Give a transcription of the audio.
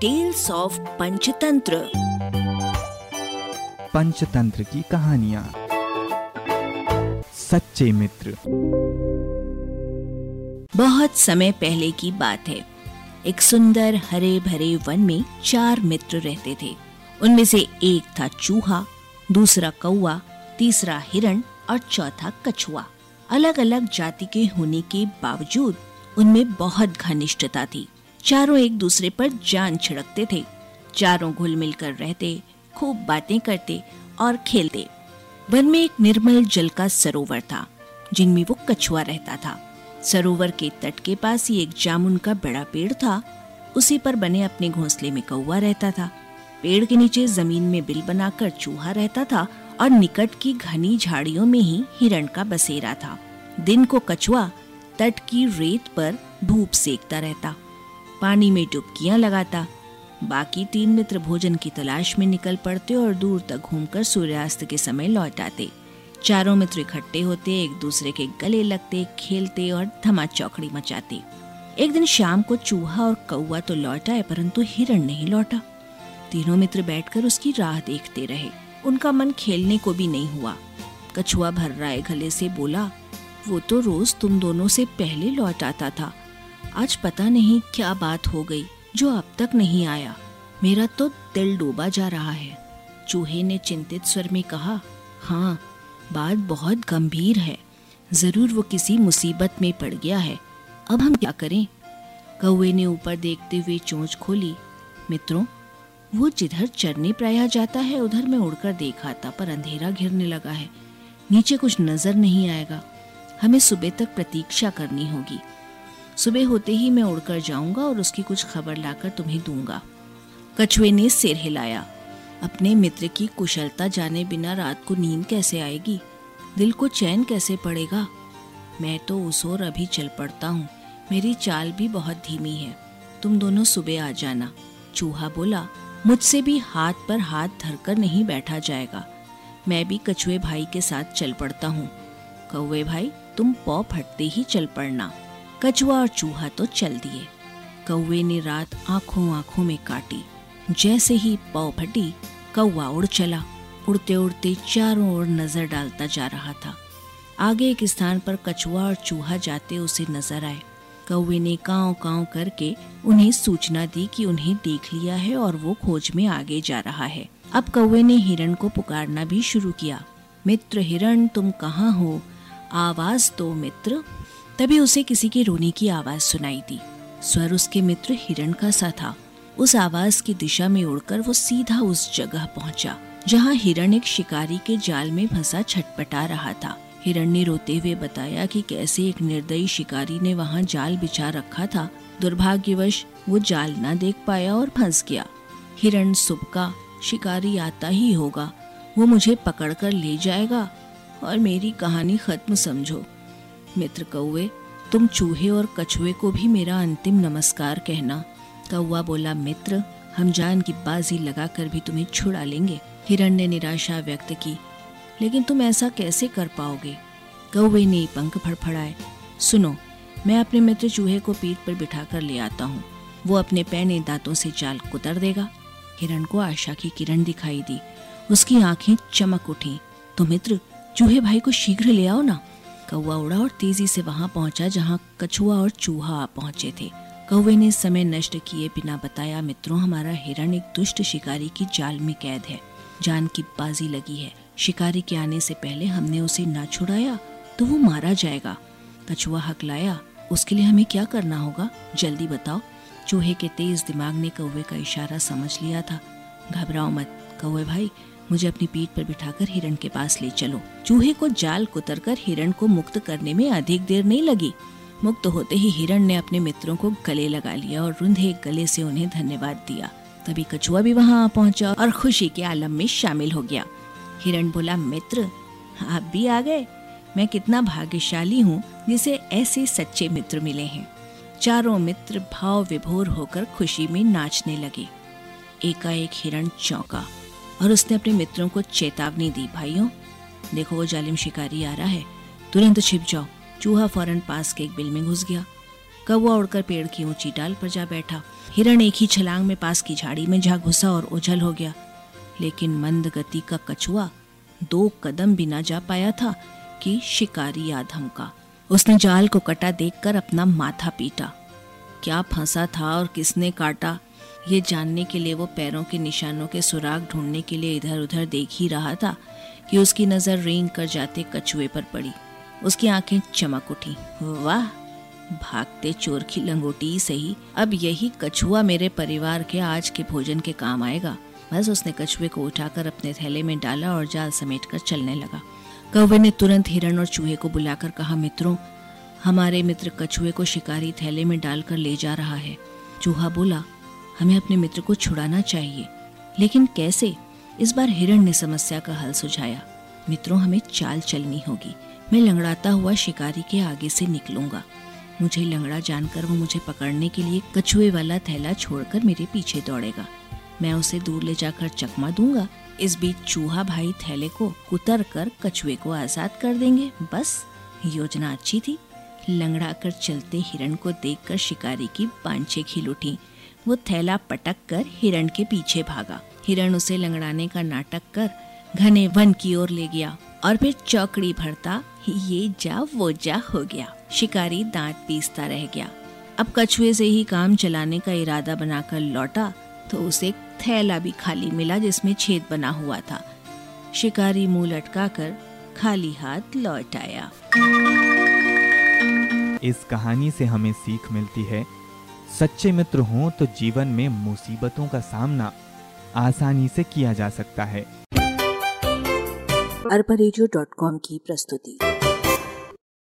Tales of Panchatantra, Panchatantra की कहानियां। सच्चे मित्र। बहुत समय पहले की बात है। एक सुंदर हरे भरे वन में चार मित्र रहते थे। उनमें से एक था चूहा, दूसरा कौवा, तीसरा हिरण और चौथा कछुआ। अलग अलग जाति के होने के बावजूद उनमें बहुत घनिष्ठता थी। चारों एक दूसरे पर जान छिड़कते थे। चारों घुल मिल कर रहते, खूब बातें करते और खेलते। वन में एक निर्मल जल का सरोवर था, जिनमें वो कछुआ रहता था। सरोवर के तट के पास ही एक जामुन का बड़ा पेड़ था। उसी पर बने अपने घोंसले में कौवा रहता था। पेड़ के नीचे जमीन में बिल बनाकर चूहा रहता था और निकट की घनी झाड़ियों में ही हिरण का बसेरा था। दिन को कछुआ तट की रेत पर धूप सेकता रहता, पानी में डुबकियां लगाता। बाकी तीन मित्र भोजन की तलाश में निकल पड़ते और दूर तक घूमकर सूर्यास्त के समय लौट आते। चारों मित्र इकट्ठे होते, एक दूसरे के गले लगते, खेलते और धमाचौकड़ी मचाते। एक दिन शाम को चूहा और कौवा तो लौट आए, परंतु हिरण नहीं लौटा। तीनों मित्र बैठकर उसकी राह देखते रहे। उनका मन खेलने को भी नहीं हुआ। कछुआ भर्राए गले से बोला, वो तो रोज तुम दोनों से पहले लौट आता था। आज पता नहीं क्या बात हो गई जो अब तक नहीं आया। मेरा तो दिल डूबा जा रहा है। चूहे ने चिंतित स्वर में कहा, हाँ, बात बहुत गंभीर है। जरूर वो किसी मुसीबत में पड़ गया है। अब हम क्या करें? कौवे ने ऊपर देखते हुए चोंच खोली। मित्रों, वो जिधर चरने प्रायः जाता है उधर मैं उड़कर देखा था, पर अंधेरा घिरने लगा है। नीचे कुछ नजर नहीं आएगा। हमें सुबह तक प्रतीक्षा करनी होगी। सुबह होते ही मैं उड़कर जाऊंगा और उसकी कुछ खबर लाकर तुम्हें दूंगा। कछुए ने सिर हिलाया। अपने मित्र की कुशलता जाने बिना रात को नींद कैसे आएगी? दिल को चैन कैसे पड़ेगा? मैं तो उस ओर अभी चल पड़ता हूँ। मेरी चाल भी बहुत धीमी है। तुम दोनों सुबह आ जाना। चूहा बोला, मुझसे भी हाथ पर हाथ धरकर नहीं बैठा जाएगा। मैं भी कछुए भाई के साथ चल पड़ता हूँ। कौवे भाई, तुम पौ फटते ही चल पड़ना। कछुआ और चूहा तो चल दिए। कौवे ने रात आंखों आंखों में काटी। जैसे ही पौ फटी, कौवा उड़ चला। उड़ते उड़ते चारों ओर नजर डालता जा रहा था। आगे एक स्थान पर कछुआ और चूहा जाते उसे नजर आए। कौवे ने कांव कांव करके उन्हें सूचना दी कि उन्हें देख लिया है और वो खोज में आगे जा रहा है। अब कौवे ने हिरण को पुकारना भी शुरू किया, मित्र हिरण तुम कहाँ हो? आवाज दो मित्र। तभी उसे किसी के रोने की आवाज सुनाई दी। स्वर उसके मित्र हिरण का सा था। उस आवाज की दिशा में उड़कर वो सीधा उस जगह पहुंचा जहाँ हिरण एक शिकारी के जाल में फंसा छटपटा रहा था। हिरण ने रोते हुए बताया कि कैसे एक निर्दयी शिकारी ने वहाँ जाल बिछा रखा था। दुर्भाग्यवश वो जाल ना देख पाया और फंस गया। हिरण सुबका, शिकारी आता ही होगा, वो मुझे पकड़कर ले जाएगा और मेरी कहानी खत्म समझो। मित्र कौवे, तुम चूहे और कछुए को भी मेरा अंतिम नमस्कार कहना। कौवा बोला, मित्र हम जान की बाजी लगाकर भी तुम्हें छुड़ा लेंगे। हिरण ने निराशा व्यक्त की, लेकिन तुम ऐसा कैसे कर पाओगे? कौवे ने पंख फड़फड़ाए। सुनो, मैं अपने मित्र चूहे को पीठ पर बिठाकर ले आता हूँ। वो अपने पैने दांतों से जाल कुतर देगा। हिरण को आशा की किरण दिखाई दी। उसकी आंखें चमक उठी। तो मित्र चूहे भाई को शीघ्र ले आओ ना। कौवा उड़ा और तेजी से वहाँ पहुँचा जहाँ कछुआ और चूहा पहुँचे थे। कौवे ने समय नष्ट किए बिना बताया, मित्रों हमारा हिरण एक दुष्ट शिकारी की जाल में कैद है। जान की बाजी लगी है। शिकारी के आने से पहले हमने उसे ना छुड़ाया तो वो मारा जाएगा। कछुआ हकलाया, उसके लिए हमें क्या करना होगा? जल्दी बताओ। चूहे के तेज दिमाग ने कौवे का इशारा समझ लिया था। घबराओ मत कौवे भाई, मुझे अपनी पीठ पर बिठाकर हिरण के पास ले चलो। चूहे को जाल कुतरकर हिरण को मुक्त करने में अधिक देर नहीं लगी। मुक्त होते ही हिरण ने अपने मित्रों को गले लगा लिया और रुंधे गले से उन्हें धन्यवाद दिया। तभी कछुआ भी वहाँ आ पहुँचा और खुशी के आलम में शामिल हो गया। हिरण बोला, मित्र आप भी आ गए। मैं कितना भाग्यशाली हूँ जिसे ऐसे सच्चे मित्र मिले हैं। चारों मित्र भाव विभोर होकर खुशी में नाचने लगे। एकाएक हिरण चौंका और उसने अपने मित्रों को चेतावनी दी, भाइयों देखो वो जालिम शिकारी आ रहा है, तुरंत छिप जाओ। चूहा फौरन पास के एक बिल में घुस गया। कौवा उड़कर पेड़ की ऊंची डाल पर जा बैठा। हिरण एक ही छलांग में पास की झाड़ी में जा घुसा और ओझल हो गया। लेकिन मंद गति का कछुआ 2 कदम भी ना जा पाया था कि शिकारी याद हमका। उसने जाल को कटा देखकर अपना माथा पीटा। क्या फंसा था और किसने काटा, ये जानने के लिए वो पैरों के निशानों के सुराग ढूंढने के लिए इधर उधर देख ही रहा था कि उसकी नज़र रेंग कर जाते कछुए पर पड़ी। उसकी आंखें चमक उठी। वाह, भागते चोर की लंगोटी सही, अब यही कछुआ मेरे परिवार के आज के भोजन के काम आएगा। बस उसने कछुए को उठाकर अपने थैले में डाला और जाल समेटकर चलने लगा। कौवे ने तुरंत हिरण और चूहे को बुलाकर कहा, मित्रों, हमारे मित्र कछुए को शिकारी थैले में डालकर ले जा रहा है। चूहा बोला, हमें अपने मित्र को छुड़ाना चाहिए, लेकिन कैसे? इस बार हिरण ने समस्या का हल सुझाया। मित्रों, हमें चाल चलनी होगी। मैं लंगड़ाता हुआ शिकारी के आगे से निकलूंगा। मुझे लंगड़ा जानकर वो मुझे पकड़ने के लिए कछुए वाला थैला छोड़कर मेरे पीछे दौड़ेगा। मैं उसे दूर ले जाकर चकमा दूंगा। इस बीच चूहा भाई थैले को कुतर कर कछुए को आजाद कर देंगे। बस, योजना अच्छी थी। लंगड़ा कर चलते हिरण को देखकर शिकारी की बांछे खिल उठी। वो थैला पटक कर हिरण के पीछे भागा। हिरण उसे लंगड़ाने का नाटक कर घने वन की ओर ले गया और फिर चौकड़ी भरता ये जा वो जा हो गया। शिकारी दांत पीसता रह गया। अब कछुए से ही काम चलाने का इरादा बनाकर लौटा तो उसे थैला भी खाली मिला जिसमें छेद बना हुआ था। शिकारी मुंह लटकाकर खाली हाथ लौट आया। इस कहानी से हमें सीख मिलती है, सच्चे मित्र हों तो जीवन में मुसीबतों का सामना आसानी से किया जा सकता है। arparadio.com की प्रस्तुति।